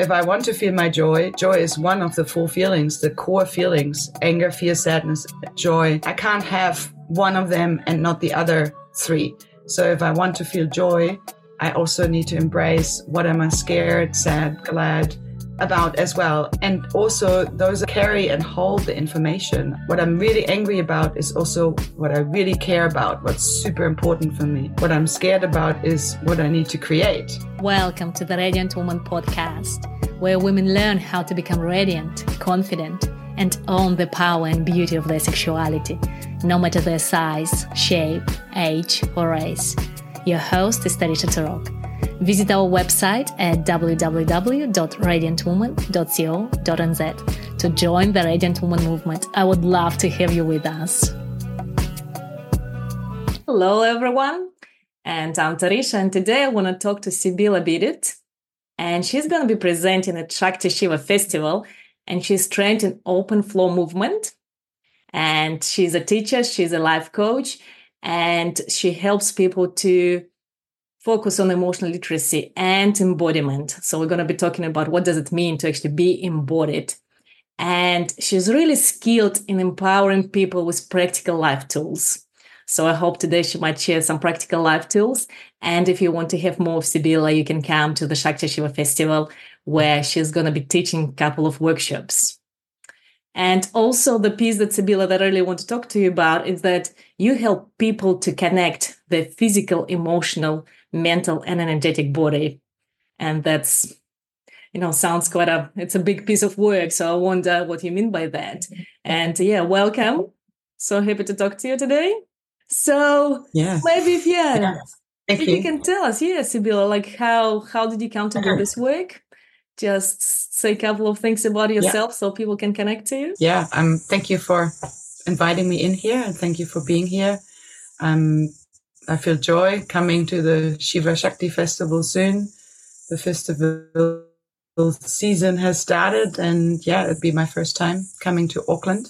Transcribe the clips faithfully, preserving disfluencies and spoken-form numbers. If I want to feel my joy, joy is one of the four feelings, the core feelings, anger, fear, sadness, joy. I can't have one of them and not the other three. So if I want to feel joy, I also need to embrace what am I scared, sad, glad about as well. And also those carry and hold the information. What I'm really angry about is also what I really care about, what's super important for me. What I'm scared about is what I need to create. Welcome to the Radiant Woman podcast, where women learn how to become radiant, confident, and own the power and beauty of their sexuality, no matter their size, shape, age, or race. Your host is Tarisha Tarok. Visit our website at w w w dot radiant woman dot co dot n z to join the Radiant Woman movement. I would love to have you with us. Hello, everyone. And I'm Tarisha, and today I want to talk to Sybille Biedert. And she's going to be presenting at Shakti Shiva Festival, and she's trained in open flow movement. And she's a teacher, she's a life coach, and she helps people to focus on emotional literacy and embodiment. So we're going to be talking about what does it mean to actually be embodied. And she's really skilled in empowering people with practical life tools. So I hope today she might share some practical life tools. And if you want to have more of Sybille, you can come to the Shakti Shiva Festival, where she's going to be teaching a couple of workshops. And also the piece that, Sybille, that I really want to talk to you about is that you help people to connect their physical, emotional, mental, and energetic body. And that's, you know, sounds quite a, it's a big piece of work. So I wonder what you mean by that. And yeah, welcome. So happy to talk to you today. So yes. maybe if, yeah, yeah. if you. you can tell us, yeah, Sybille, like how, how did you come to do this work? Just say a couple of things about yourself yeah. so people can connect to you. Yeah, um, thank you for inviting me in here, and thank you for being here. Um, I feel joy coming to the Shiva Shakti Festival soon. The festival season has started, and yeah, it'd be my first time coming to Auckland.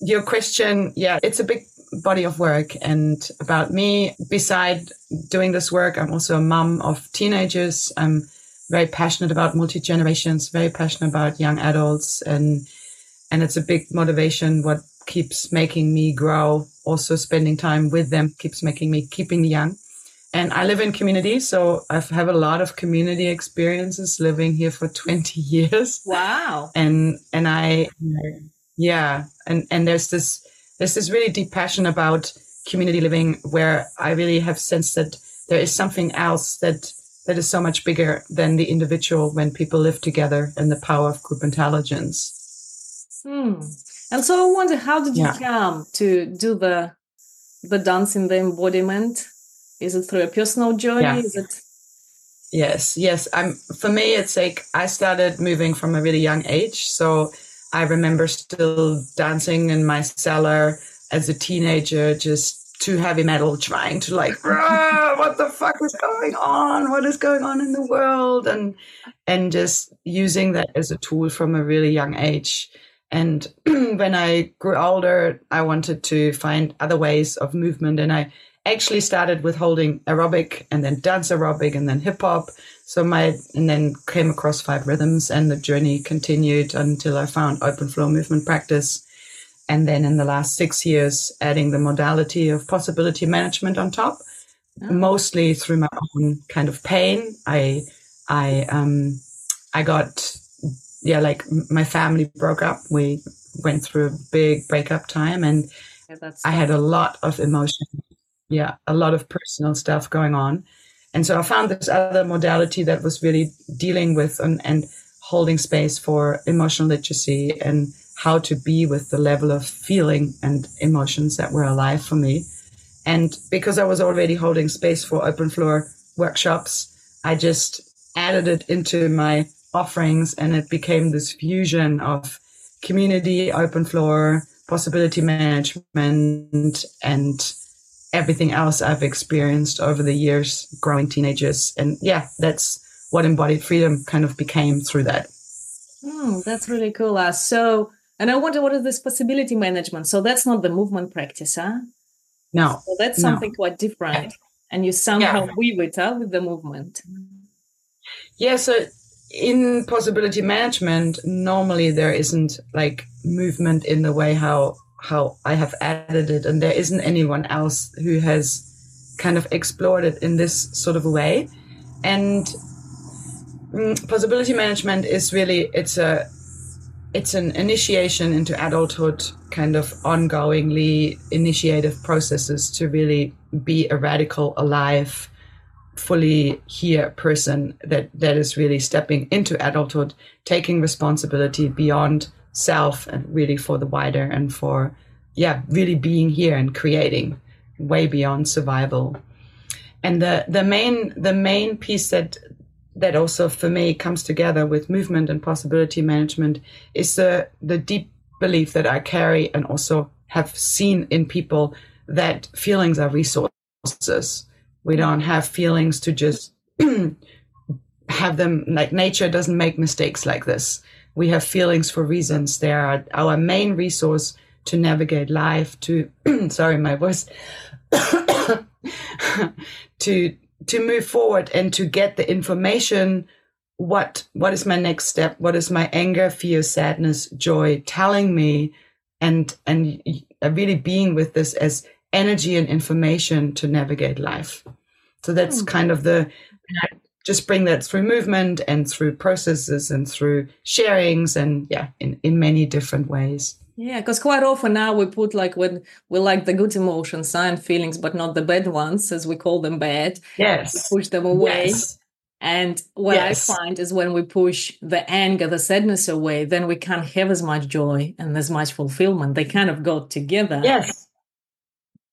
Your question, yeah, it's a big body of work and about me. Beside doing this work, I'm also a mum of teenagers. I'm very passionate about multi-generations, very passionate about young adults. And and it's a big motivation, what keeps making me grow, also spending time with them, keeps making me, keeping me young. And I live in community, so I have a lot of community experiences living here for twenty years. Wow. And and I, yeah, and, and there's this there's this really deep passion about community living, where I really have sensed that there is something else that that is so much bigger than the individual when people live together, and the power of group intelligence. Hmm. And so I wonder, how did you yeah. come to do the the dance in the embodiment? Is it through a personal journey? Yeah. Is it? Yes, yes. I'm, for me, it's like I started moving from a really young age. So I remember still dancing in my cellar as a teenager, just to heavy metal, trying to like, what the fuck is going on? What is going on in the world? And and just using that as a tool from a really young age. And when I grew older, I wanted to find other ways of movement. And I actually started with holding aerobic, and then dance aerobic, and then hip hop. So my, and then came across five rhythms, and the journey continued until I found open flow movement practice. And then in the last six years, adding the modality of possibility management on top, oh. mostly through my own kind of pain. I, I, um, I got, yeah, like my family broke up. We went through a big breakup time, and yeah, that's I had a lot of emotion. Yeah. A lot of personal stuff going on. And so I found this other modality that was really dealing with and, and holding space for emotional literacy, and how to be with the level of feeling and emotions that were alive for me. And because I was already holding space for open floor workshops, I just added it into my offerings, and it became this fusion of community, open floor, possibility management, and everything else I've experienced over the years growing teenagers. And yeah, that's what embodied freedom kind of became through that. Mm, that's really cool. Uh, so, and I wonder, what is this possibility management? So that's not the movement practice, huh? No. So that's something no. quite different. Yeah. And you somehow yeah. weave it up with the movement. Yeah, so in possibility management, normally there isn't like movement in the way how how I have added it, and there isn't anyone else who has kind of explored it in this sort of way. And possibility management is really, it's a it's an initiation into adulthood, kind of ongoingly initiative processes to really be a radical, alive, fully here person that, that is really stepping into adulthood, taking responsibility beyond self and really for the wider and for, yeah, really being here and creating way beyond survival. And the, the main the main piece that that also for me comes together with movement and possibility management is the, the deep belief that I carry and also have seen in people that feelings are resources. We don't have feelings to just have them, like nature doesn't make mistakes like this. We have feelings for reasons. They are our main resource to navigate life, to, sorry, my voice, to, to move forward and to get the information, what what is my next step, what is my anger, fear, sadness, joy telling me, and and really being with this as energy and information to navigate life. So that's kind of the, just bring that through movement and through processes and through sharings and yeah, in, in many different ways. Yeah, because quite often now we put like when we like the good emotions and feelings, but not the bad ones, as we call them bad. Yes. We push them away. Yes. And what yes. I find is when we push the anger, the sadness away, then we can't have as much joy and as much fulfillment. They kind of go together. Yes.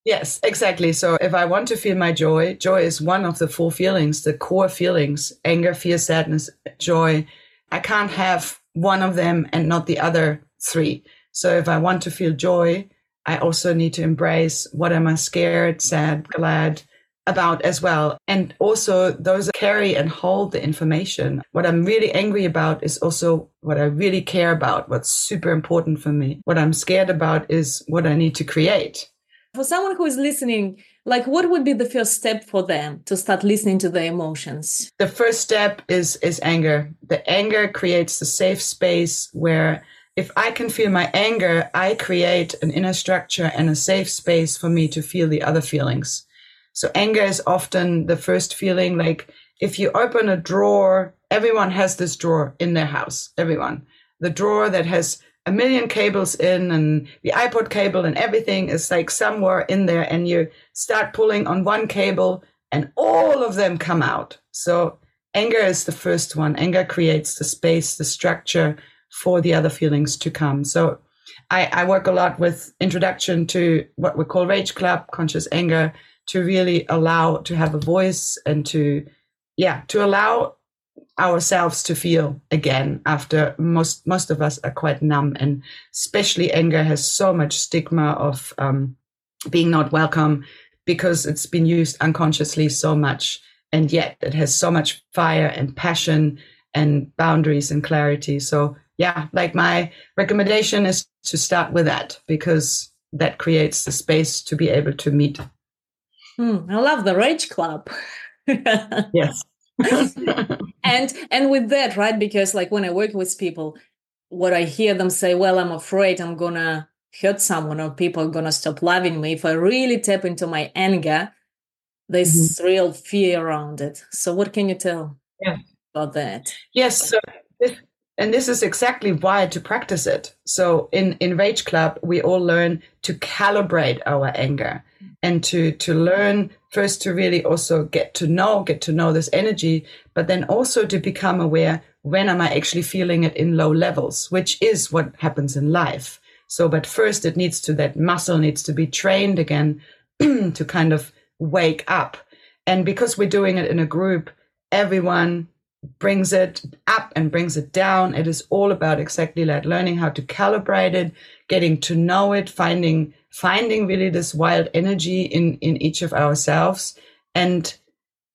Yes, exactly. So if I want to feel my joy, joy is one of the four feelings, the core feelings, anger, fear, sadness, joy. I can't have one of them and not the other three. So if I want to feel joy, I also need to embrace what am I scared, sad, glad about as well. And also those carry and hold the information. What I'm really angry about is also what I really care about, what's super important for me. What I'm scared about is what I need to create. For someone who is listening, like what would be the first step for them to start listening to their emotions? The first step is is anger. The anger creates the safe space where if I can feel my anger, I create an inner structure and a safe space for me to feel the other feelings. So anger is often the first feeling. Like if you open a drawer, everyone has this drawer in their house, everyone. The drawer that has a million cables in and the iPod cable and everything is like somewhere in there, and you start pulling on one cable and all of them come out. So anger is the first one. Anger creates the space, the structure for the other feelings to come. So I, I work a lot with introduction to what we call Rage Club, conscious anger, to really allow to have a voice and to, yeah, to allow ourselves to feel again after most, most of us are quite numb. And especially anger has so much stigma of um, being not welcome because it's been used unconsciously so much. And yet it has so much fire and passion and boundaries and clarity. So yeah, like my recommendation is to start with that because that creates the space to be able to meet. Mm, I love the Rage Club. Yes. and and with that, right, because like when I work with people, what I hear them say, well, I'm afraid I'm going to hurt someone or people are going to stop loving me. If I really tap into my anger, there's mm-hmm. real fear around it. So what can you tell yeah. about that? Yes, so this- And this is exactly why to practice it. So in, in Rage Club, we all learn to calibrate our anger and to, to learn first to really also get to know, get to know this energy, but then also to become aware when am I actually feeling it in low levels, which is what happens in life. So, but first it needs to, that muscle needs to be trained again to kind of wake up. And because we're doing it in a group, everyone brings it up and brings it down. It is all about exactly that, learning how to calibrate it, getting to know it, finding finding really this wild energy in, in each of ourselves, and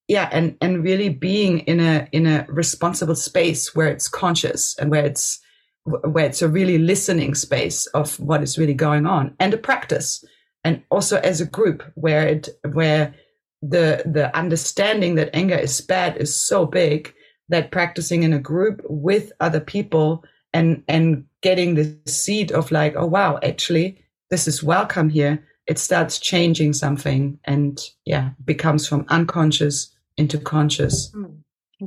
yeah, and and really being in a in a responsible space where it's conscious and where it's where it's a really listening space of what is really going on, and a practice, and also as a group where it where the the understanding that anger is bad is so big that practicing in a group with other people and and getting the seed of like, oh, wow, actually, this is welcome here. It starts changing something and, yeah, becomes from unconscious into conscious.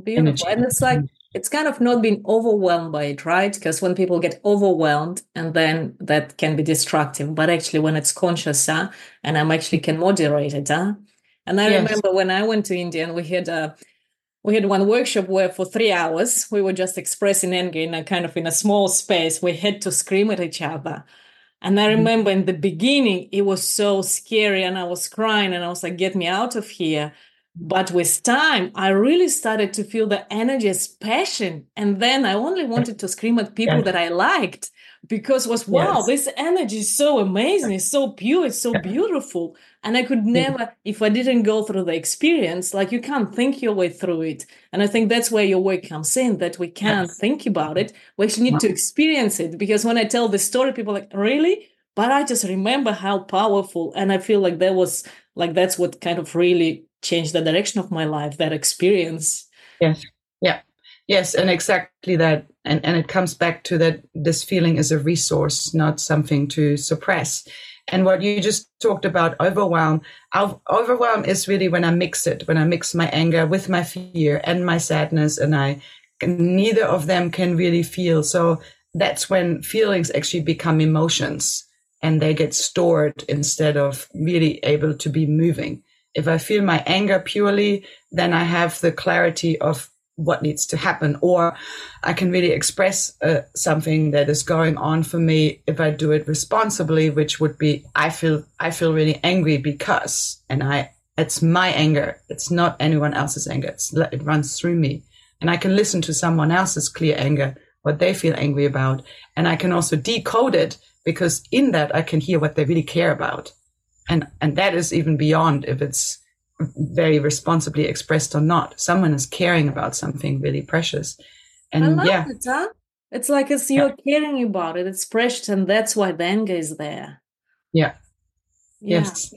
Beautiful. Energy. And it's like, it's kind of not being overwhelmed by it, right? Because when people get overwhelmed, and then that can be destructive. But actually, when it's conscious, huh? And I'm actually can moderate it, huh? And I yes. remember when I went to India, and we had a we had one workshop where for three hours we were just expressing anger in a kind of in a small space. We had to scream at each other. And I remember in the beginning it was so scary, and I was crying, and I was like, "Get me out of here." But with time, I really started to feel the energy as passion. And then I only wanted to scream at people yeah. that I liked, because it was, wow, yes. this energy is so amazing. It's so pure. It's so yeah. beautiful. And I could never, yeah. if I didn't go through the experience, like you can't think your way through it. And I think that's where your work comes in, that we can't yes. think about it. We actually need wow. to experience it. Because when I tell the story, people are like, really? But I just remember how powerful. And I feel like that was like, that's what kind of really change the direction of my life, that experience. Yes. Yeah. Yes. And exactly that. And and it comes back to that this feeling is a resource, not something to suppress. And what you just talked about, overwhelm. Overwhelm is really when I mix it, when I mix my anger with my fear and my sadness, and I neither of them can really feel. So that's when feelings actually become emotions and they get stored instead of really able to be moving. If I feel my anger purely, then I have the clarity of what needs to happen, or I can really express uh, something that is going on for me if I do it responsibly, which would be I feel I feel really angry because, and I it's my anger, it's not anyone else's anger, it's, it runs through me, and I can listen to someone else's clear anger, what they feel angry about, and I can also decode it because in that I can hear what they really care about. And and that is even beyond if it's very responsibly expressed or not. Someone is caring about something really precious. And I love yeah. it, huh? It's like it's you're yeah. caring about it. It's precious, and that's why the anger is there. Yeah. yeah. Yes.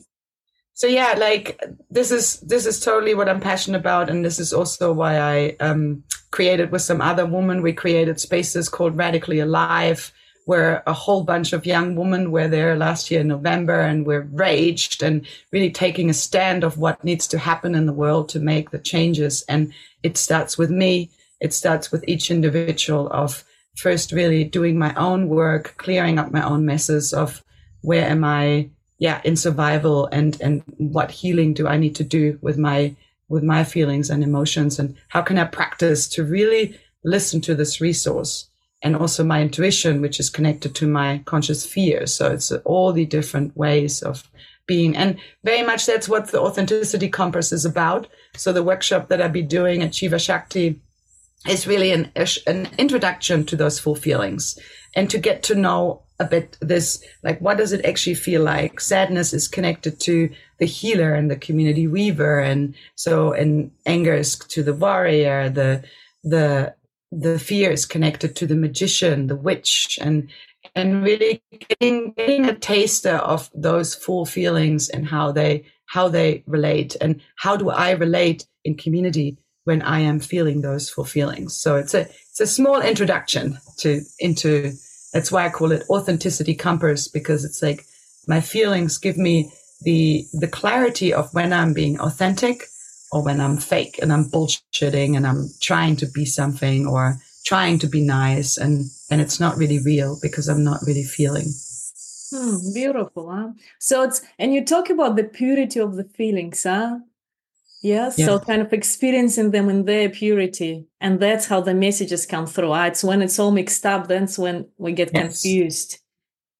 So yeah, like this is this is totally what I'm passionate about, and this is also why I um, created with some other women. We created spaces called Radically Alive, where a whole bunch of young women were there last year in November, and we're raged and really taking a stand of what needs to happen in the world to make the changes. And it starts with me. It starts with each individual of first really doing my own work, clearing up my own messes of where am I, yeah, in survival, and, and what healing do I need to do with my, with my feelings and emotions, and how can I practice to really listen to this resource. And also my intuition, which is connected to my conscious fear. So it's all the different ways of being. And very much that's what the authenticity compass is about. So the workshop that I'll be doing at Shiva Shakti is really an, an introduction to those full feelings and to get to know a bit this, like, what does it actually feel like? Sadness is connected to the healer and the community weaver. And so, and anger is to the warrior, the, the, the fear is connected to the magician, the witch, and and really getting, getting a taster of those four feelings and how they how they relate, and how do I relate in community when I am feeling those four feelings. So it's a it's a small introduction to into that's why I call it authenticity compass, because it's like my feelings give me the the clarity of when I'm being authentic, or when I'm fake and I'm bullshitting and I'm trying to be something or trying to be nice, and, and it's not really real because I'm not really feeling. Hmm, beautiful, huh? So it's, and you talk about the purity of the feelings, huh? Yeah, yeah. So kind of experiencing them in their purity, and that's how the messages come through. Huh? It's when it's all mixed up, that's when we get yes. confused.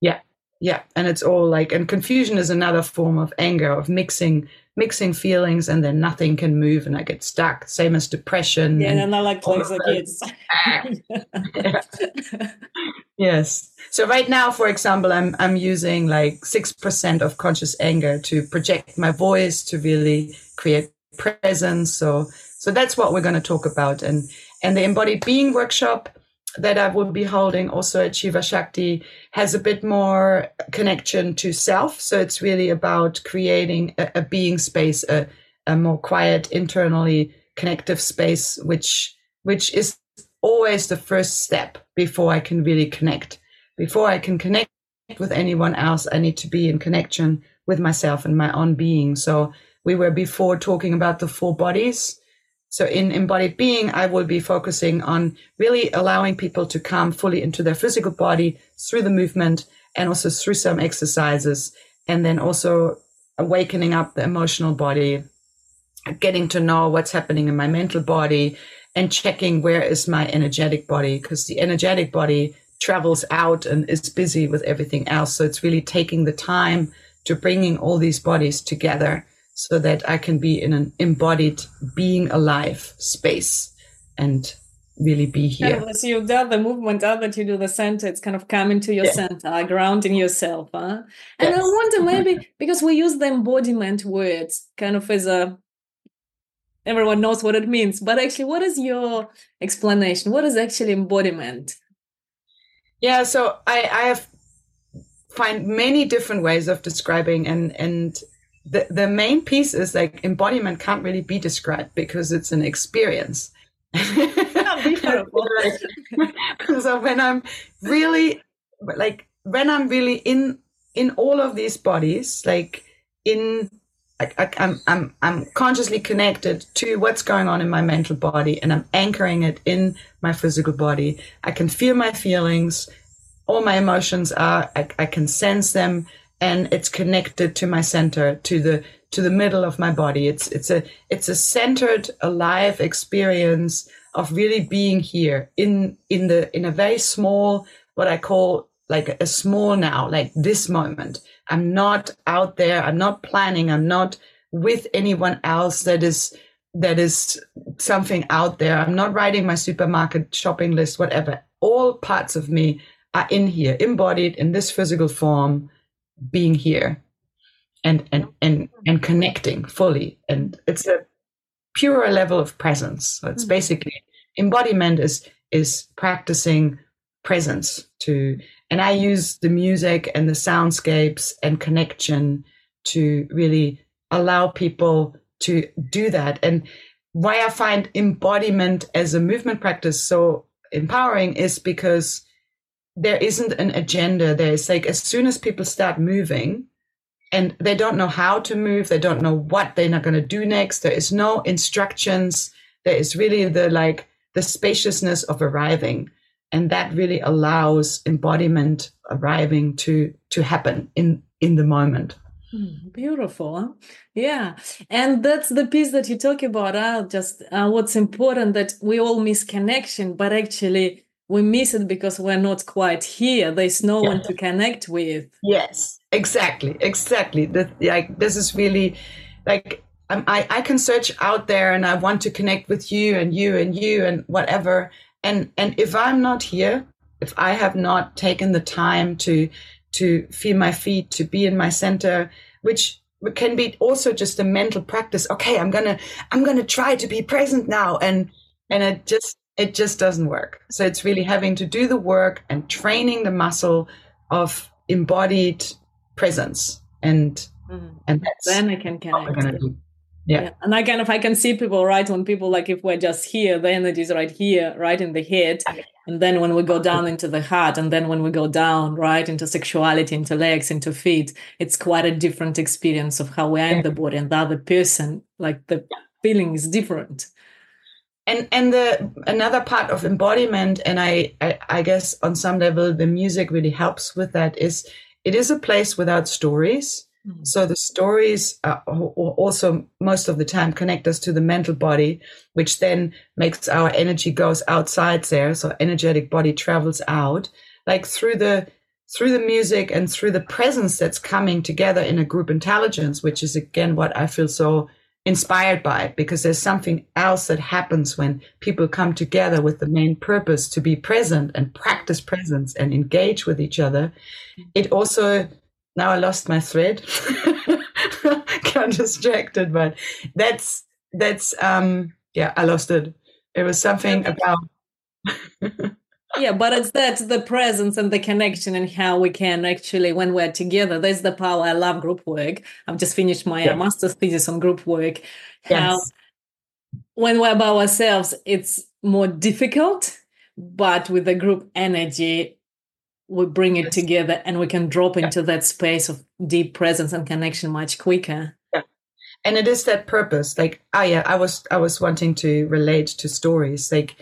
Yeah, yeah, and it's all like, and confusion is another form of anger, of mixing mixing feelings, and then nothing can move and I get stuck, same as depression. Yeah, and, and I like close the kids. Yes. So right now, for example, I'm I'm using like six percent of conscious anger to project my voice, to really create presence. So so that's what we're going to talk about. And, and the embodied being workshop that I will be holding also at Shiva Shakti has a bit more connection to self. So it's really about creating a, a being space, a, a more quiet, internally connective space, which which is always the first step before I can really connect. Before I can connect with anyone else, I need to be in connection with myself and my own being. So we were before talking about the four bodies. So in embodied being, I will be focusing on really allowing people to come fully into their physical body through the movement and also through some exercises, and then also awakening up the emotional body, getting to know what's happening in my mental body, and checking where is my energetic body, because the energetic body travels out and is busy with everything else. So it's really taking the time to bringing all these bodies together so that I can be in an embodied being alive space and really be here. Kind of as you've done the movement out that you do the center, it's kind of coming to your yeah. center, grounding yourself. Huh? And yes. I wonder maybe, because we use the embodiment words kind of as a, everyone knows what it means, but actually what is your explanation? What is actually embodiment? Yeah, so I, I have find many different ways of describing, and, and the, the main piece is like embodiment can't really be described because it's an experience. So when I'm really like, when I'm really in, in all of these bodies, like in, I, I, I'm, I'm, I'm consciously connected to what's going on in my mental body, and I'm anchoring it in my physical body. I can feel my feelings. All my emotions are, I, I can sense them, and it's connected to my center, to the, to the middle of my body. It's, it's a, it's a centered, alive experience of really being here in, in the, in a very small, what I call like a small now, like this moment. I'm not out there. I'm not planning. I'm not with anyone else that is, that is something out there. I'm not writing my supermarket shopping list, whatever. All parts of me are in here, embodied in this physical form, being here and, and, and, and connecting fully. And it's a purer level of presence. So it's basically embodiment is, is practicing presence to, and I use the music and the soundscapes and connection to really allow people to do that. And why I find embodiment as a movement practice so empowering is because there isn't an agenda. There's like, as soon as people start moving and they don't know how to move, they don't know what they're not going to do next. There is no instructions. There is really the, like the spaciousness of arriving. And that really allows embodiment arriving to, to happen in, in the moment. Beautiful. Yeah. And that's the piece that you talk about. Uh, just uh, what's important that we all miss connection, but actually, we miss it because we're not quite here. There's no yeah. one to connect with. Yes, exactly. Exactly. The, like, this is really like, um, I, I can search out there and I want to connect with you and you and you and whatever. And, and if I'm not here, if I have not taken the time to, to feel my feet, to be in my center, which can be also just a mental practice. Okay. I'm going to, I'm going to try to be present now. And, and it just, It just doesn't work. So it's really having to do the work and training the muscle of embodied presence. And mm-hmm. and that's then I can connect. Yeah. yeah. And I kind of I can see people, right? When people like if we're just here, the energy is right here, right in the head. And then when we go down into the heart, and then when we go down right into sexuality, into legs, into feet, it's quite a different experience of how we are yeah. in the body and the other person, like the yeah. feeling is different. And and the another part of embodiment, and I, I, I guess on some level the music really helps with that, is it is a place without stories. Mm-hmm. So the stories are also most of the time connect us to the mental body, which then makes our energy goes outside there. So energetic body travels out, like through the through the music and through the presence that's coming together in a group intelligence, which is again what I feel so inspired by it, because there's something else that happens when people come together with the main purpose to be present and practice presence and engage with each other. It also, now I lost my thread. Got distracted, but that's, that's, um, yeah, I lost it. It was something about. Yeah, but it's that's the presence and the connection and how we can actually, when we're together, there's the power. I love group work. I've just finished my yeah. master's thesis on group work. Yes. How when we're by ourselves, it's more difficult, but with the group energy, we bring it yes. together and we can drop yeah. into that space of deep presence and connection much quicker. Yeah. And it is that purpose. Like, ah, yeah, I was, I was wanting to relate to stories. Like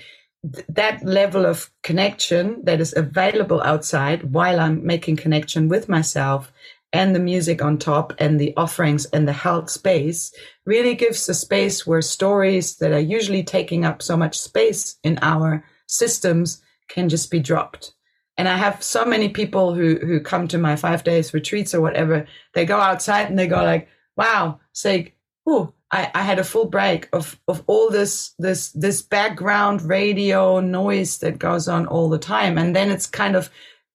th- that level of connection that is available outside while I'm making connection with myself, and the music on top and the offerings and the held space really gives a space where stories that are usually taking up so much space in our systems can just be dropped. And I have so many people who, who come to my five days retreats or whatever, they go outside and they go like, wow, it's like, oh, I, I had a full break of, of all this, this, this background radio noise that goes on all the time. And then it's kind of,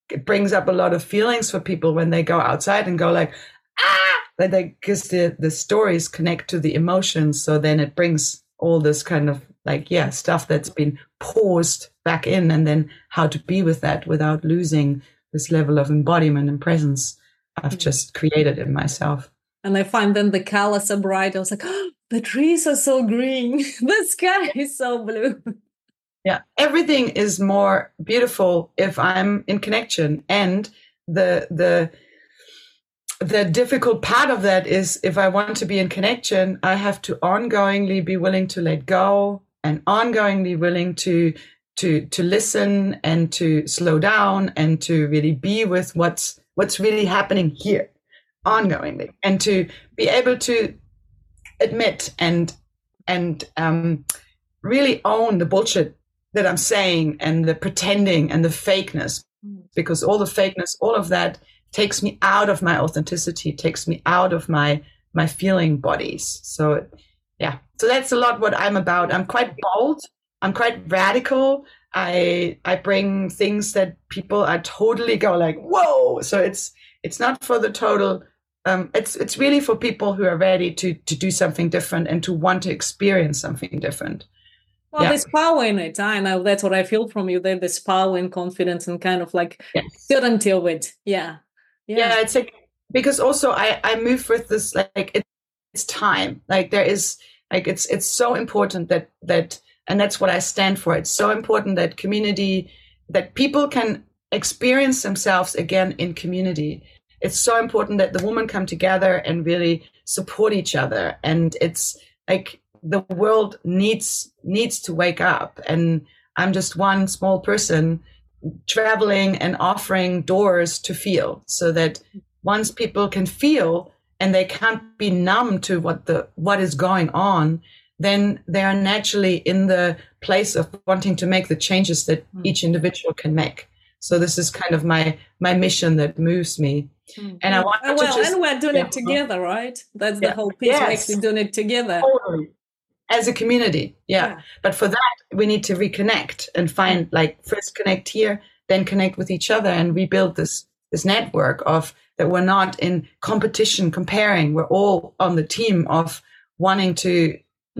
it brings up a lot of feelings for people when they go outside and go like, ah, like they, because the, the stories connect to the emotions. So then it brings all this kind of like, yeah, stuff that's been paused back in, and then how to be with that without losing this level of embodiment and presence I've just created in myself. And I find then the colors are bright. I was like, oh, the trees are so green. The sky is so blue. Yeah, everything is more beautiful if I'm in connection. And the the the difficult part of that is, if I want to be in connection, I have to ongoingly be willing to let go, and ongoingly willing to to to listen and to slow down and to really be with what's what's really happening here, ongoingly, and to be able to admit and and um, really own the bullshit that I'm saying, and the pretending and the fakeness, because all the fakeness, all of that takes me out of my authenticity, takes me out of my, my feeling bodies. So yeah, so that's a lot what I'm about. I'm quite bold. I'm quite radical. I, I bring things that people are totally go like, whoa. So it's, it's not for the total, um, it's, it's really for people who are ready to, to do something different and to want to experience something different. Well, yeah. There's power in it. I know that's what I feel from you. There's power and confidence and kind of like yes. certainty of it. Yeah. Yeah. yeah it's like, because also I, I move with this, like, it, it's time. Like there is, like, it's, it's so important that, that, and that's what I stand for. It's so important that community, that people can experience themselves again in community. It's so important that the women come together and really support each other. And it's like, the world needs needs to wake up, and I'm just one small person traveling and offering doors to feel, so that once people can feel and they can't be numb to what the what is going on, then they are naturally in the place of wanting to make the changes that each individual can make. So this is kind of my my mission that moves me. Mm-hmm. And I want oh, well, to just, and we're doing yeah. it together, right? That's yeah. the whole piece. Yes. We're actually doing it together. Totally. As a community, yeah. yeah. But for that, we need to reconnect and find, like, first connect here, then connect with each other and rebuild this this network of that we're not in competition, comparing. We're all on the team of wanting to,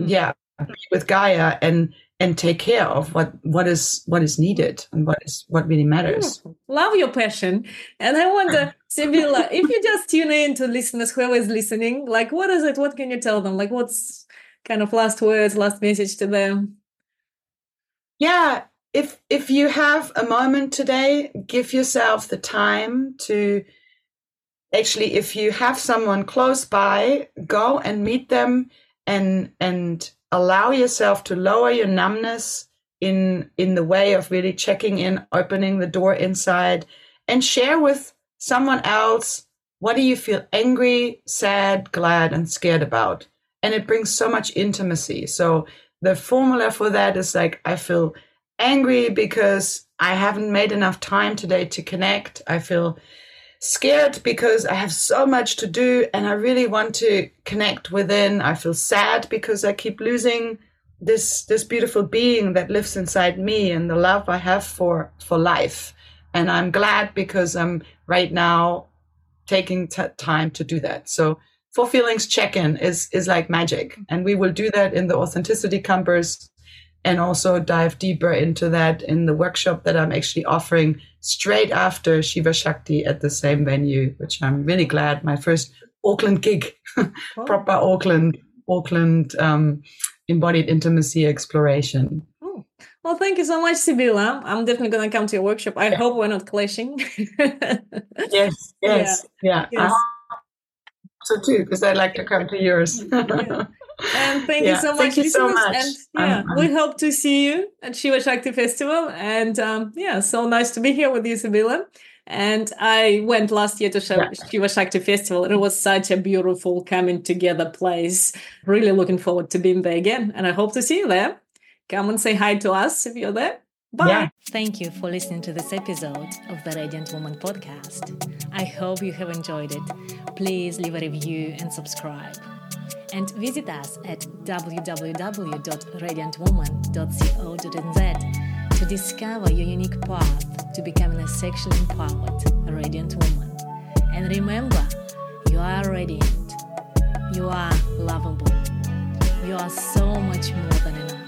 mm-hmm. yeah, be with Gaia and and take care of what, what is what is needed and what is what really matters. Beautiful. Love your passion. And I wonder, Sybille, if you just tune in to listeners, whoever is listening, like, what is it? What can you tell them? Like, what's kind of last words, last message to them? Yeah, if if you have a moment today, give yourself the time to actually, if you have someone close by, go and meet them and and. Allow yourself to lower your numbness in in the way of really checking in, opening the door inside, and share with someone else, what do you feel angry, sad, glad, and scared about? And it brings so much intimacy. So the formula for that is like, I feel angry because I haven't made enough time today to connect. I feel scared because I have so much to do and I really want to connect within. I feel sad because I keep losing this this beautiful being that lives inside me and the love I have for for life. And I'm glad because I'm right now taking t- time to do that. So four feelings check-in is is like magic, and we will do that in the authenticity compass, and also dive deeper into that in the workshop that I'm actually offering straight after Shiva Shakti at the same venue, which I'm really glad, my first Auckland gig, oh. proper Auckland, Auckland um, embodied intimacy exploration. Oh. Well, thank you so much, Sybille. I'm definitely going to come to your workshop. I yeah. hope we're not clashing. yes, yes, yeah. yeah. Yes. I hope so too, because I'd like to come to yours. yeah. And thank yeah. you so much. Thank you so much. And, yeah, um, we hope to see you at Shiva Shakti Festival. And um, yeah, so nice to be here with you, Sybille. And I went last year to Shiva yeah. Shakti Festival. It was such a beautiful coming together place. Really looking forward to being there again. And I hope to see you there. Come and say hi to us if you're there. Bye. Yeah. Thank you for listening to this episode of the Radiant Woman podcast. I hope you have enjoyed it. Please leave a review and subscribe. And visit us at w w w dot radiant woman dot co dot n z to discover your unique path to becoming a sexually empowered radiant woman. And remember, you are radiant. You are lovable. You are so much more than enough.